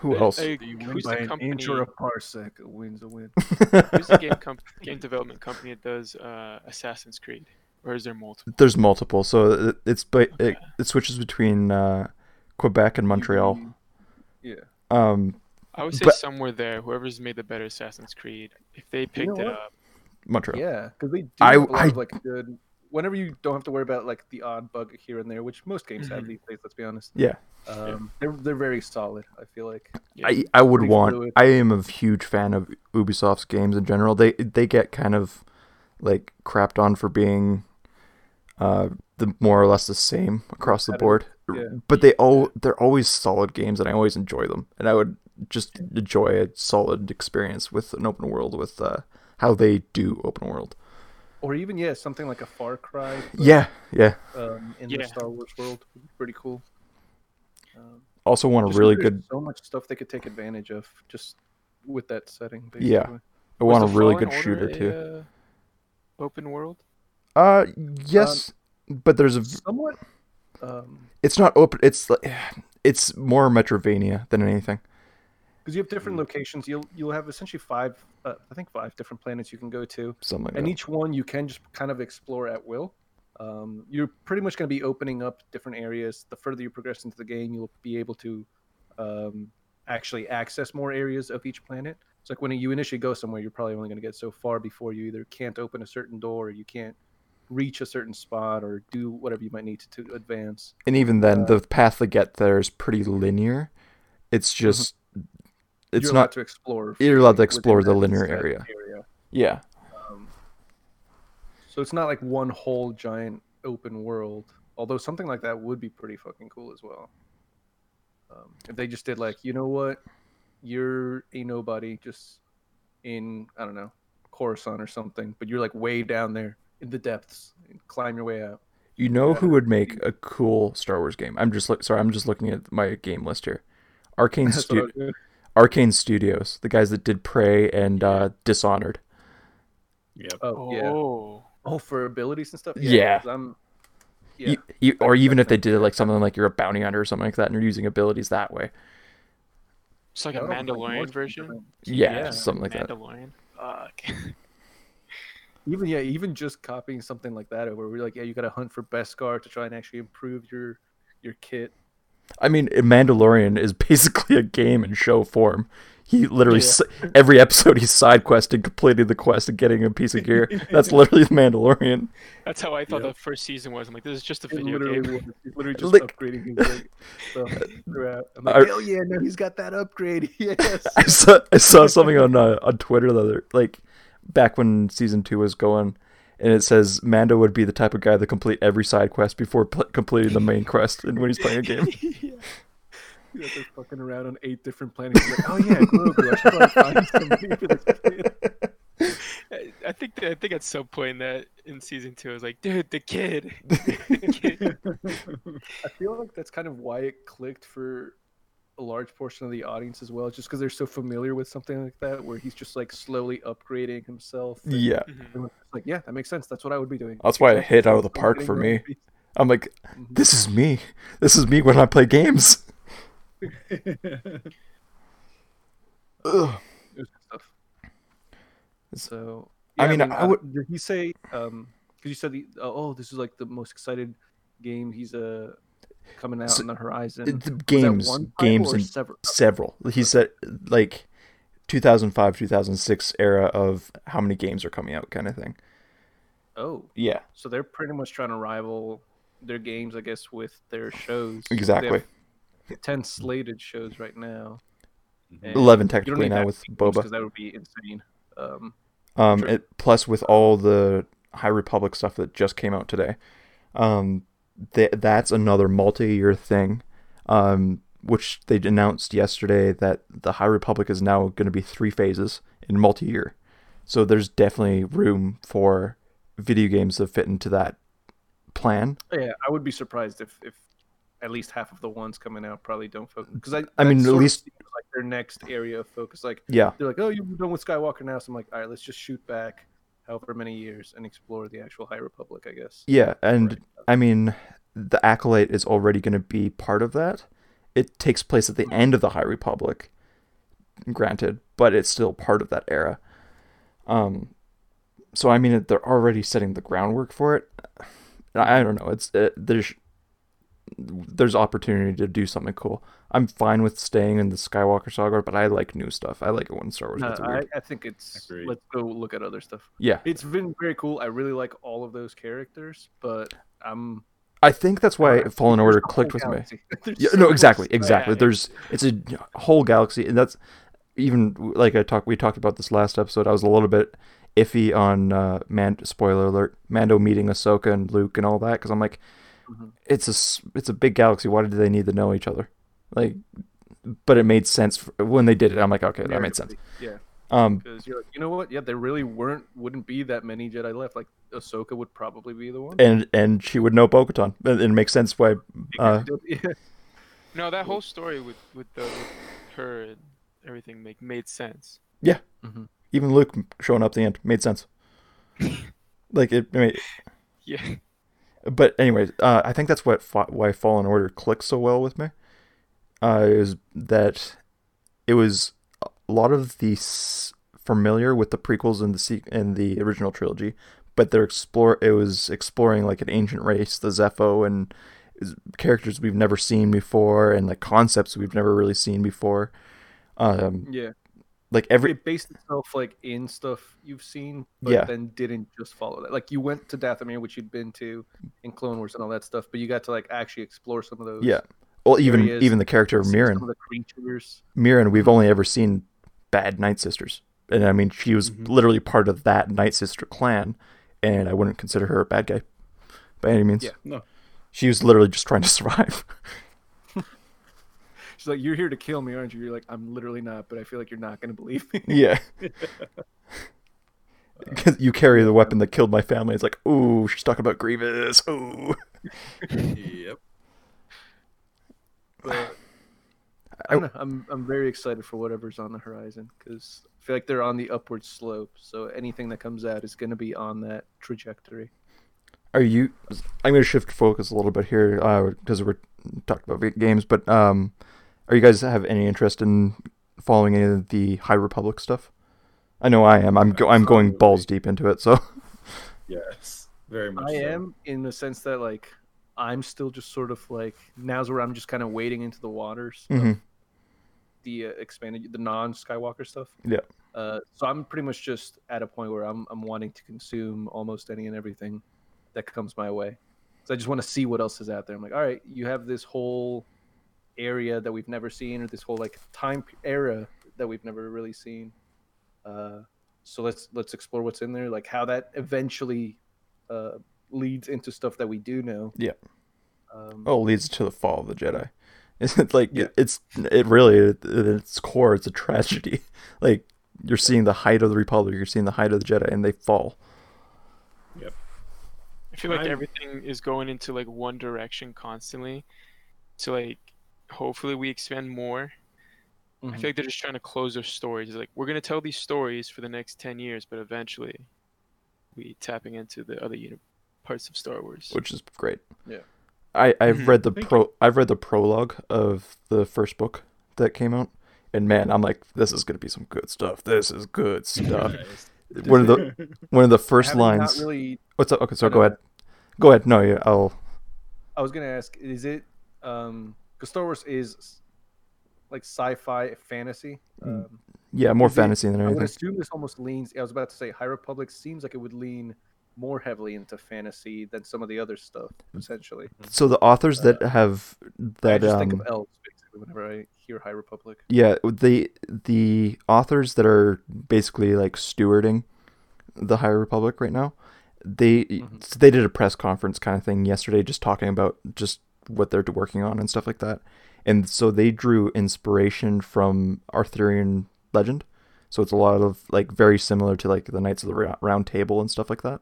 Who else? Who's the company? An inch or a parsec, a win's a win. Who's the game development company that does Assassin's Creed? Or is there multiple? There's multiple, so it switches between Quebec and Montreal. Yeah. I would say somewhere there, whoever's made the better Assassin's Creed, if they picked it up, Montreal. Yeah, because they do have like good. Whenever you don't have to worry about like the odd bug here and there, which most games have these days, let's be honest. Yeah. They're very solid, I feel like. Yeah. I would want. I am a huge fan of Ubisoft's games in general. They get kind of like crapped on for being the more or less the same across the board. Yeah. But they're always solid games, and I always enjoy them. And I would just enjoy a solid experience with an open world with how they do open world. Or even, something like a Far Cry. In the Star Wars world. Pretty cool. Also want a really good... So much stuff they could take advantage of just with that setting. Basically. Yeah. I want a really good shooter, too. Open world? Yes, but there's a... Somewhat... it's not open... It's more Metroidvania than anything. Because you have different locations, you'll have essentially five different planets you can go to, and each one you can just kind of explore at will. You're pretty much going to be opening up different areas. The further you progress into the game, you'll be able to actually access more areas of each planet. It's like when you initially go somewhere, you're probably only going to get so far before you either can't open a certain door, or you can't reach a certain spot, or do whatever you might need to advance. And even then, the path to get there is pretty linear. It's just. It's not allowed to explore. You're allowed to explore the linear area. Yeah. So it's not like one whole giant open world. Although something like that would be pretty fucking cool as well. If they just did like, you know what, you're a nobody just in, I don't know, Coruscant or something, but you're like way down there in the depths, and climb your way out. You know who would make a cool Star Wars game? I'm just looking at my game list here. Arcane Studios, the guys that did Prey and Dishonored. Yep. Oh, for abilities and stuff? Or even if they did like something like you're a bounty hunter or something like that, and you're using abilities that way. It's like a Mandalorian version? Yeah, something like Mandalorian. That. Mandalorian. Even just copying something like that over. We're like, you got to hunt for Beskar to try and actually improve your kit. I mean, Mandalorian is basically a game in show form. He literally, every episode, he's side questing, completing the quest, and getting a piece of gear. That's literally the Mandalorian. That's how I thought the first season was. I'm like, this is just a video game. He's literally just upgrading his I'm like, hell yeah, no, he's got that upgrade. Yes. I saw something on Twitter, though, like back when season 2 was going. And it says Mando would be the type of guy that complete every side quest before completing the main quest, and when he's playing a game. Yeah, they're fucking around on 8 different planets. Like, oh yeah, Grogu. I should probably find somebody for this kid. I think at some point in season 2, I was like, dude, the kid. I feel like that's kind of why it clicked for a large portion of the audience as well, just because they're so familiar with something like that, where he's just like slowly upgrading himself. Yeah, like, yeah, that makes sense. That's what I would be doing. That's why it hit out of the park for me. I'm like, this is me. This is me when I play games. Ugh. It was good stuff. So yeah, I mean, I would. Did he say? Because you said, this is like the most excited game he's coming out on the horizon. Games and several. He said like 2005, 2006 era of how many games are coming out, kind of thing. Oh yeah. So they're pretty much trying to rival their games, I guess, with their shows. Exactly. 10 slated shows right now. 11 technically now with Boba, because that would be insane. Plus with all the High Republic stuff that just came out today, that's another multi-year thing, which they announced yesterday that the High Republic is now going to be 3 phases in multi-year. So there's definitely room for video games that fit into that plan. Yeah, I would be surprised if at least half of the ones coming out probably don't focus, because at least like their next area of focus. Like, yeah, they're like, oh, you're done with Skywalker now, so I'm like, all right, let's just shoot back however many years and explore the actual High Republic, I guess. Yeah, and right. I mean, the Acolyte is already going to be part of that. It takes place at the end of the High Republic, granted, but it's still part of that era. So I mean, they're already setting the groundwork for it. I don't know. There's opportunity to do something cool. I'm fine with staying in the Skywalker saga, but I like new stuff. I like it when Star Wars gets weird. I think it's, let's go look at other stuff. Yeah. It's been very cool. I really like all of those characters, but I think that's why Fallen Order clicked with me. Yeah, so no, exactly. Bad. It's a whole galaxy, and that's even like we talked about this last episode. I was a little bit iffy on spoiler alert, Mando meeting Ahsoka and Luke and all that, because I'm like, it's a big galaxy. Why did they need to know each other? Like, but it made sense when they did it. I'm like, okay, that made sense. Yeah. Because you're like, you know what? Yeah, there really wouldn't be that many Jedi left. Like, Ahsoka would probably be the one, and she would know Bo-Katan. It makes sense why. No, that whole story with her and everything made sense. Yeah. Mm-hmm. Even Luke showing up at the end made sense. Like it. I mean, yeah. But anyways, I think that's why Fallen Order clicked so well with me. Is that it was a lot of the familiar with the prequels and the original trilogy, but it was exploring like an ancient race, the Zepho, and characters we've never seen before, and like concepts we've never really seen before. Yeah. Like it based itself like in stuff you've seen, but then didn't just follow that. Like, you went to Dathomir, which you'd been to in Clone Wars and all that stuff, but you got to like actually explore some of those. Yeah, well, even the character of Mirren, some of the creatures. Mirren, we've only ever seen bad Night Sisters, and I mean, she was literally part of that Night Sister clan, and I wouldn't consider her a bad guy by any means. Yeah, no, she was literally just trying to survive. She's like, you're here to kill me, aren't you? You're like, I'm literally not, but I feel like you're not going to believe me. Yeah. Because you carry the weapon that killed my family. It's like, ooh, she's talking about Grievous. Ooh. Yep. But I don't know. I'm very excited for whatever's on the horizon, because I feel like they're on the upward slope. So anything that comes out is going to be on that trajectory. I'm going to shift focus a little bit here, because we're talking about games, but are you guys have any interest in following any of the High Republic stuff? I know I am. I'm going balls deep into it. So yes, very much. I am in the sense that like I'm still just sort of like now's where I'm just kind of wading into the waters. Of the expanded, the non-Skywalker stuff. Yeah. So I'm pretty much just at a point where I'm wanting to consume almost any and everything that comes my way. So I just want to see what else is out there. I'm like, all right, you have this whole area that we've never seen, or this whole like time era that we've never really seen, so let's explore what's in there, like how that eventually leads into stuff that we do know. Leads to the fall of the Jedi It's like, yeah. At its core, it's a tragedy. Like, you're seeing the height of the Republic, you're seeing the height of the Jedi, and they fall. Yep. I feel like everything is going into, like, one direction constantly. So, like, hopefully we expand more. Mm-hmm. I feel like they're just trying to close their stories. It's like, we're going to tell these stories for the next 10 years, but eventually we're tapping into the other parts of Star Wars. Which is great. Yeah. I've read the prologue of the first book that came out, and man, I'm like, this is gonna be some good stuff. This is good stuff. one of the first lines. Really... What's up? Okay, so go ahead. No, yeah, I was gonna ask, is it? Because Star Wars is like sci-fi fantasy. Yeah, more fantasy than anything. I would assume this almost leans. I was about to say High Republic seems like it would lean more heavily into fantasy than some of the other stuff, essentially. So the authors that have that I just think of elves basically whenever I hear High Republic. Yeah, the authors that are basically like stewarding the High Republic right now, they did a press conference kind of thing yesterday, just talking about just what they're working on and stuff like that. And so they drew inspiration from Arthurian legend. So it's a lot of like very similar to like the Knights of the Round Table and stuff like that.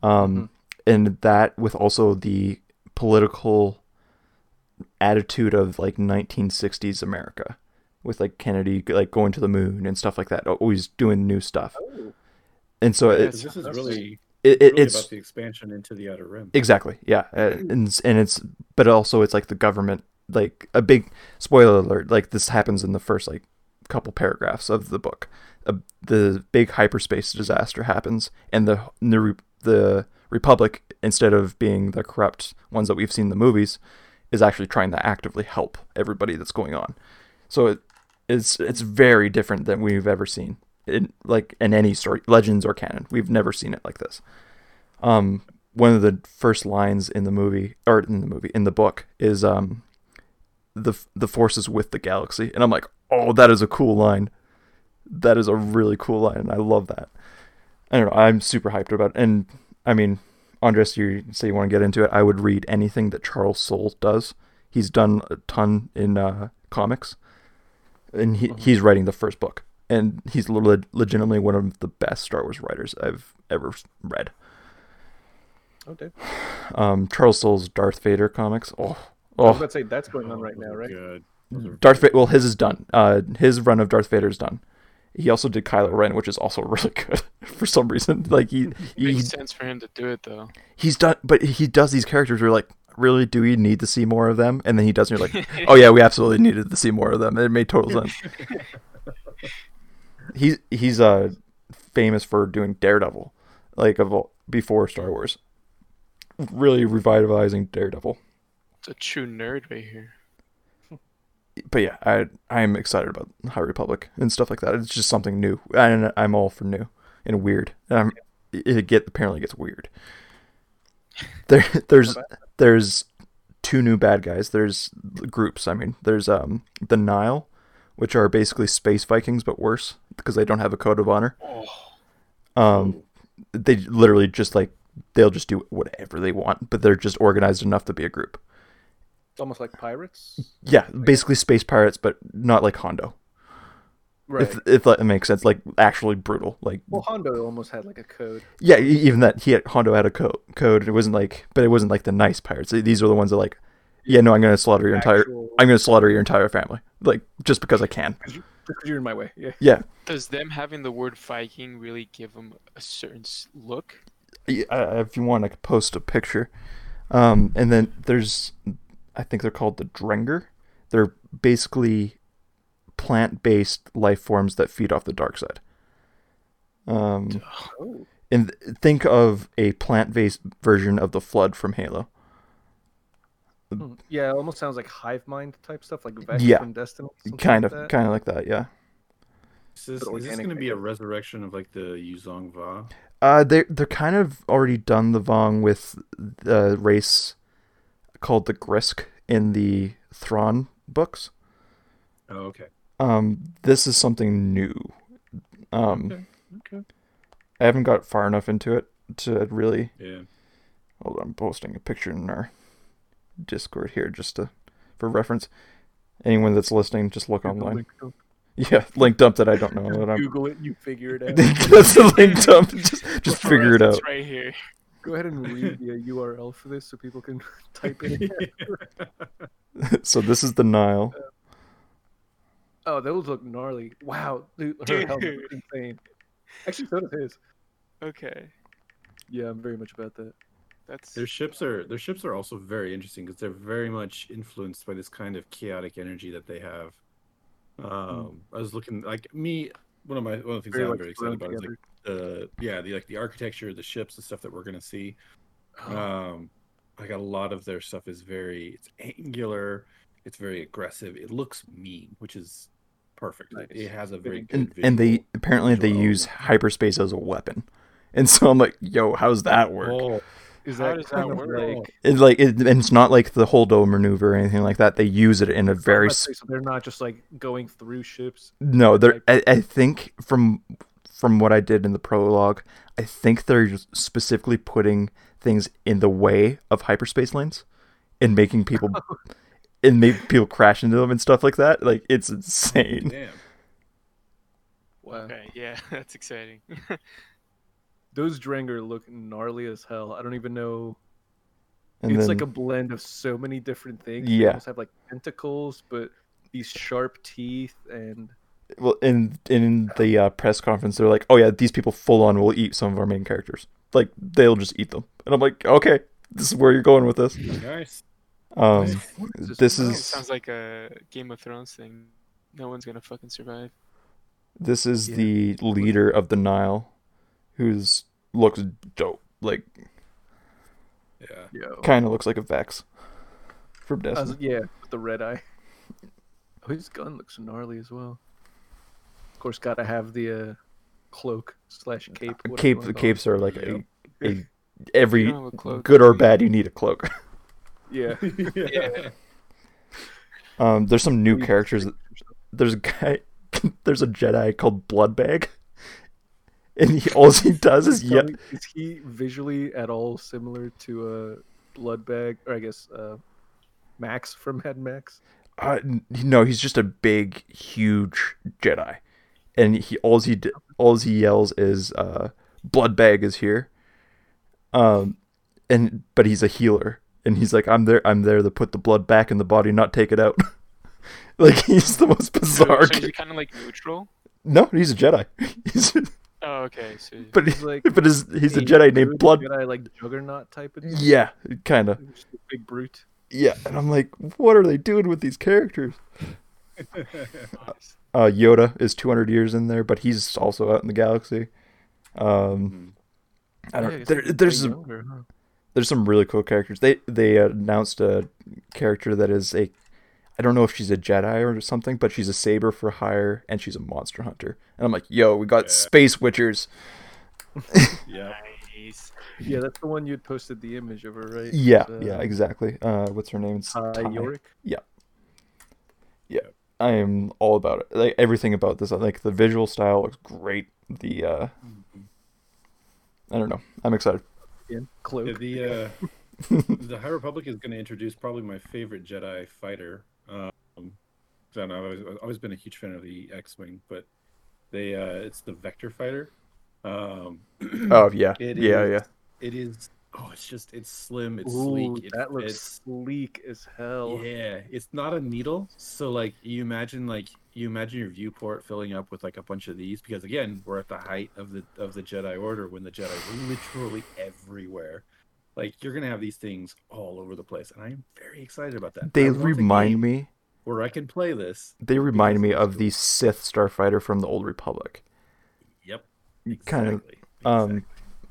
And that with also the political attitude of like 1960s America with like Kennedy like going to the moon and stuff like that, always doing new stuff. Oh. And so it's about the expansion into the Outer Rim. Exactly. Yeah. And it's, but also it's like the government, like a big spoiler alert, like this happens in the first like couple paragraphs of the book. The big hyperspace disaster happens, and the Republic, instead of being the corrupt ones that we've seen in the movies, is actually trying to actively help everybody that's going on. So it's very different than we've ever seen in any story, legends or canon. We've never seen it like this. One of the first lines in the book is the forces with the galaxy, and I'm like, oh, that is a cool line. That is a really cool line, and I love that. I don't know. I'm super hyped about it. And, I mean, Andres, you say you want to get into it. I would read anything that Charles Soule does. He's done a ton in comics, and he's writing the first book. And he's legitimately one of the best Star Wars writers I've ever read. Okay. Charles Soule's Darth Vader comics. Oh. I was about to say, that's going on right now, right? Good. Darth Vader. Well, his is done. His run of Darth Vader is done. He also did Kylo Ren, which is also really good for some reason. Like it makes sense for him to do it though. He's done, but he does these characters where you're like, really, do we need to see more of them? And then he does, and you're like, oh yeah, we absolutely needed to see more of them. It made total sense. He's famous for doing Daredevil, like before Star Wars, really revitalizing Daredevil. It's a true nerd right here. But yeah, I'm excited about High Republic and stuff like that. It's just something new, and I'm all for new and weird. It apparently gets weird. There's two new bad guys. There's groups. I mean, there's the Nile, which are basically space Vikings but worse because they don't have a code of honor. They literally just like they'll just do whatever they want, but they're just organized enough to be a group. Almost like pirates? Yeah, basically space pirates, but not like Hondo. Right. If that makes sense, like actually brutal. Like, well, Hondo almost had like a code. Yeah, even that Hondo had a code. It wasn't like the nice pirates. These are the ones that like, yeah, no, I'm gonna slaughter your entire family, like just because I can. Because you're in my way. Yeah. Yeah. Does them having the word Viking really give them a certain look? Yeah, if you want, I could post a picture. And then there's. I think they're called the Drengir. They're basically plant-based life forms that feed off the dark side. And think of a plant-based version of the Flood from Halo. Yeah, it almost sounds like hive mind type stuff, like from Destiny. Kind of like that, yeah. Is this going to be a resurrection of like the Yuzong Va? They're kind of already done the Vong with the race called the Grisk in the Thrawn books. Oh, okay. This is something new. Okay. I haven't got far enough into it to really... Yeah. Hold on, I'm posting a picture in our Discord here just to for reference. Anyone that's listening, just look Google online. Yeah, link dump that I don't know. That Google it, you figure it out. That's the link dump. Just figure it out. Right here. Go ahead and read the URL for this so people can type in. So this is the Nile. Oh, those look gnarly. Wow, dude. Helmet looks insane. Actually, so does his. Okay. Yeah, I'm very much about that. That's... Their ships are also very interesting because they're very much influenced by this kind of chaotic energy that they have. I was looking one of the things that I'm very excited about is like the architecture of the ships, the stuff that we're gonna see. Like a lot of their stuff is it's angular, it's very aggressive. It looks mean, which is perfect. Nice. It has a very good visual. And they use hyperspace as a weapon. And so I'm like, yo, how's that work? Oh, how does that work? And it's not like the Holdo maneuver or anything like that. They use it in a very... So they're not just like going through ships? No, I think from what I did in the prologue, I think they're just specifically putting things in the way of hyperspace lanes and making people... and maybe people crash into them and stuff like that. Like, it's insane. Damn. Wow. Okay, yeah, that's exciting. Those Drengir look gnarly as hell. I don't even know. It's like a blend of so many different things. Yeah. They almost have like tentacles, but these sharp teeth and... Well, in the press conference, they're like, oh yeah, these people full on will eat some of our main characters. Like, they'll just eat them. And I'm like, okay, this is where you're going with this. Nice. This sounds like a Game of Thrones thing. No one's gonna fucking survive. This is the leader of the Nile, who's looks dope. Like, yeah, kind of looks like a Vex from Destiny. Yeah, with the red eye. Oh, his gun looks gnarly as well. Of course, gotta have the cloak slash cape. Capes are like a every good or bad. You need a cloak. Yeah. Yeah. There's some new characters. There's a guy. There's a Jedi called Bloodbag, and all he does is yell. Is he visually at all similar to Bloodbag, or I guess Max from Mad Max? No, he's just a big, huge Jedi, and all he yells is "Bloodbag is here," but he's a healer. And he's like, I'm there to put the blood back in the body, not take it out. Like, he's the most bizarre. So he's kind of like neutral? No, he's a Jedi. Oh, okay. So but he's like, he's a Jedi named Blood. Jedi, like Juggernaut type of thing? Yeah, kind of. Big brute. Yeah, and I'm like, what are they doing with these characters? Yoda is 200 years in there, but he's also out in the galaxy. I don't. There's a. Younger, huh? There's some really cool characters. They announced a character that is a... I don't know if she's a Jedi or something, but she's a saber for hire, and she's a monster hunter. And I'm like, yo, we got space witchers. Yeah. Nice. Yeah, that's the one you had posted the image of her, right? Yeah, exactly. What's her name? It's Ty Yorick? Yeah. Yeah, I am all about it. Like, everything about this. Like, the visual style looks great. The... I don't know. I'm excited. The High Republic is going to introduce probably my favorite Jedi fighter. I've always been a huge fan of the X-Wing, but it's the Vector fighter. It is. Oh, it's slim. It's sleek. That looks sleek as hell. Yeah, it's not a needle. So like you imagine your viewport filling up with like a bunch of these, because again, we're at the height of the Jedi Order when the Jedi were literally everywhere. Like, you're gonna have these things all over the place, and I'm very excited about that. They remind me where I can play this. They remind me of the Sith Starfighter from the Old Republic. Yep. Exactly. Kind of. Exactly.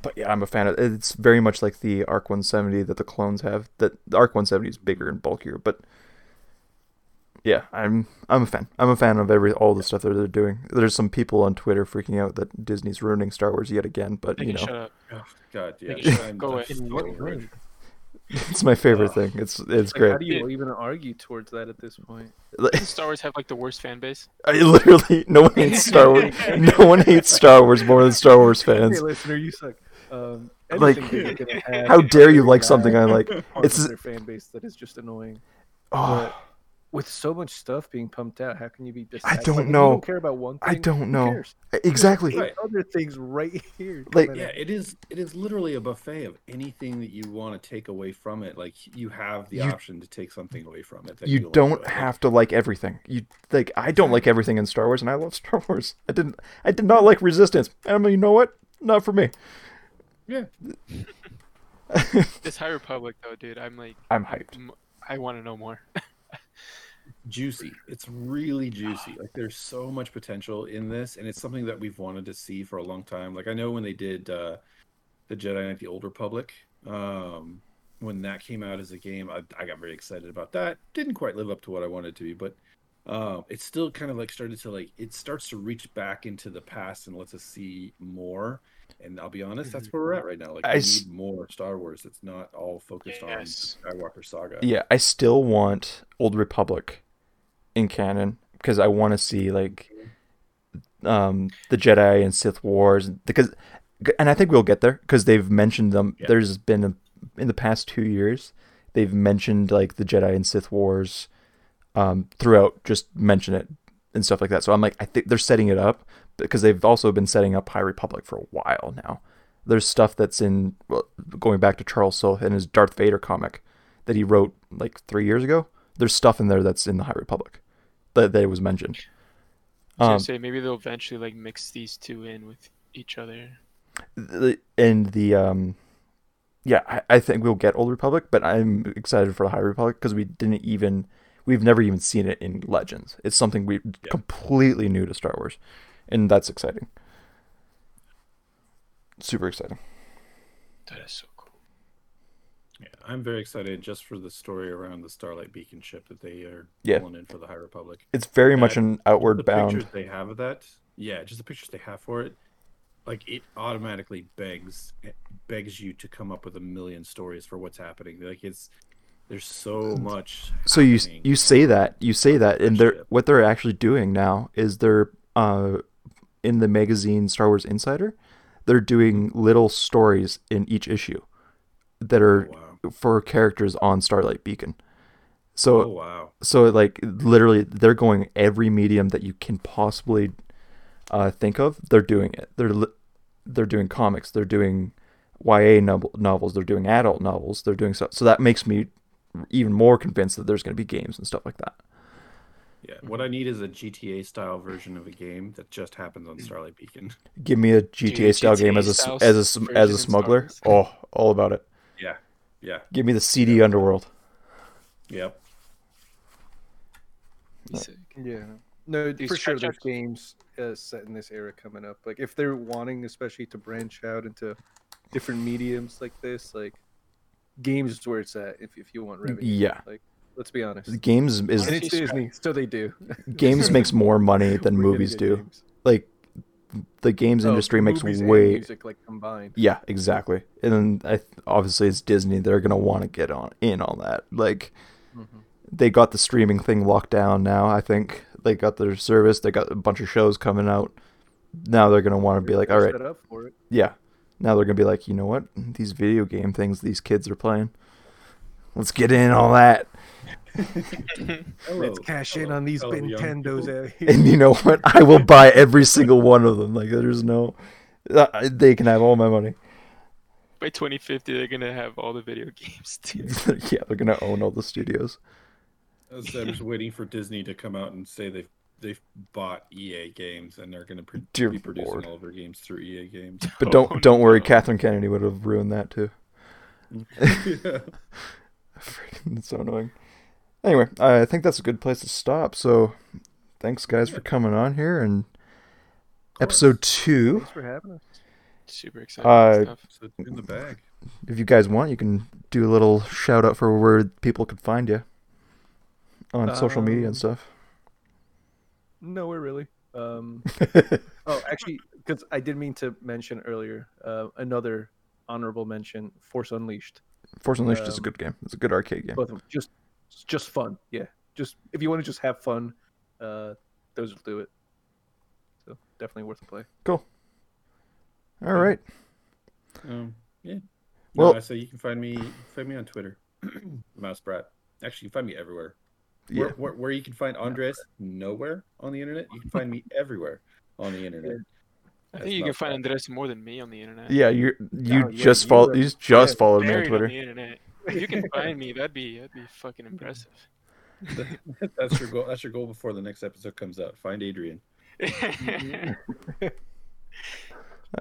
But yeah, I'm a fan of it. It's very much like the Arc 170 that the clones have. That the Arc 170 is bigger and bulkier, but yeah, I'm a fan. I'm a fan of all the stuff that they're doing. There's some people on Twitter freaking out that Disney's ruining Star Wars yet again, but you know. Shut up. Oh, God, yeah. Go away. It's my favorite thing. It's great. How do you even argue towards that at this point? Does Star Wars have like the worst fan base? Literally, no one hates Star Wars. No one hates Star Wars more than Star Wars fans. Hey, listener, you suck. Like, how dare you like something I like? It's a fan base that is just annoying. Oh, With so much stuff being pumped out, how can you be distracted? I don't know. You don't care about one thing. I don't know. Exactly. Right. Other things right here. Like, yeah, it is literally a buffet of anything that you want to take away from it. Like, you have the option to take something away from it. That you don't have to like everything. You like I don't like everything in Star Wars, and I love Star Wars. I did not like Resistance. I mean, you know what? Not for me. Yeah. This High Republic though, dude. I'm hyped. I want to know more. Juicy. It's really juicy. Like, there's so much potential in this, and it's something that we've wanted to see for a long time. Like, I know when they did the Jedi Knight, the Old Republic, when that came out as a game, I got very excited about that. Didn't quite live up to what I wanted to be, but it's still kind of like started to like it starts to reach back into the past and lets us see more. And I'll be honest, that's where we're at right now. Like, I need more Star Wars that's not all focused on Skywalker Saga. Yeah, I still want Old Republic in canon because I want to see like the Jedi and Sith Wars and I think we'll get there because they've mentioned them. Yeah. There's been in the past 2 years they've mentioned like the Jedi and Sith Wars throughout. Just mention it and stuff like that. So I'm like, I think they're setting it up. Because they've also been setting up High Republic for a while now. There's stuff that's in, going back to Charles Soule and his Darth Vader comic that he wrote like 3 years ago. There's stuff in there that's in the High Republic that was mentioned. I was gonna say, maybe they'll eventually like mix these two in with each other. I think we'll get Old Republic, but I'm excited for the High Republic because we've never even seen it in Legends. It's something we completely new to Star Wars. And that's exciting. Super exciting. That is so cool. Yeah, I'm very excited just for the story around the Starlight Beacon ship that they are pulling in for the High Republic. It's very much an outward bound. The pictures they have of that. Yeah, just the pictures they have for it. Like, it automatically begs you to come up with a million stories for what's happening. Like, it's there's so much. So you say that, and what they're actually doing now is they're in the magazine Star Wars Insider, they're doing little stories in each issue that are for characters on Starlight Beacon. So, so like literally, they're going every medium that you can possibly think of. They're doing it. They're doing comics. They're doing YA novels. They're doing adult novels. They're doing stuff. So that makes me even more convinced that there's going to be games and stuff like that. Yeah, what I need is a GTA-style version of a game that just happens on Starlight Beacon. Give me a GTA-style game as a smuggler. Oh, all about it. Yeah, yeah. Give me the seedy underworld. Yep. Yeah. No, for sure there's games set in this era coming up. Like, if they're wanting especially to branch out into different mediums like this, like, games is where it's at if you want revenue. Yeah. Like, let's be honest. Games is and it's Disney, so they do. Games makes more money than movies do. Games. Like the games industry makes way music like combined. Yeah, exactly. And then obviously it's Disney. They're gonna want to get in on that. Like they got the streaming thing locked down now. I think they got their service. They got a bunch of shows coming out. Now they're gonna want to be like, all right, set up for it. Yeah. Now they're gonna be like, you know what? These video game things these kids are playing. Let's get in all that. Let's cash in on these Nintendos out here. And you know what? I will buy every single one of them. Like, there's no... They can have all my money. By 2050, they're going to have all the video games, too. Yeah, they're going to own all the studios. I'm just waiting for Disney to come out and say they've bought EA Games, and they're going to be producing all of their games through EA Games. But don't worry, Kathleen Kennedy would have ruined that, too. Yeah. Freaking, it's so annoying. Anyway, I think that's a good place to stop. So, thanks guys for coming on here and episode 2. Thanks for having us. Super exciting stuff. So in the bag. If you guys want, you can do a little shout out for where people could find you on social media and stuff. Nowhere really. Actually, because I did mean to mention earlier another honorable mention: Force Unleashed. Force Unleashed is a good game. It's a good arcade game. Both of them. Just fun, yeah. Just if you want to just have fun, those will do it. So definitely worth a play. Cool. All right. Yeah. Well, so you can find me on Twitter, Mouse Brat. Actually, you can find me everywhere. Yeah. Where you can find Andres nowhere on the internet, you can find me everywhere on the internet. I think you can find Andres more than me on the internet. Yeah, you just followed me on Twitter. On the internet. If you can find me, that'd be fucking impressive. That's your goal. That's your goal before the next episode comes out. Find Adrian.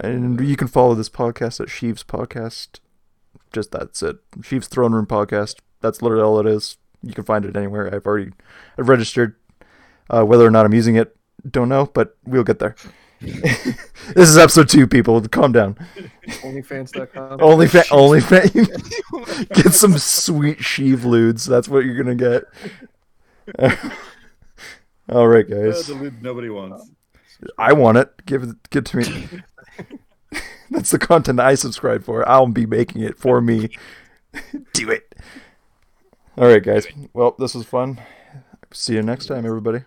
And you can follow this podcast at Sheev's Podcast. Just that's it. Sheev's Throne Room Podcast. That's literally all it is. You can find it anywhere. I've registered. Whether or not I'm using it, don't know, but we'll get there. This is episode 2, people. Calm down. Onlyfans.com. OnlyFans. Get some sweet Sheev lewds. That's what you're going to get. All right, guys. The lewd nobody wants. I want it. Give it to me. That's the content I subscribe for. I'll be making it for me. Do it. All right, guys. Well, this was fun. See you next time, everybody.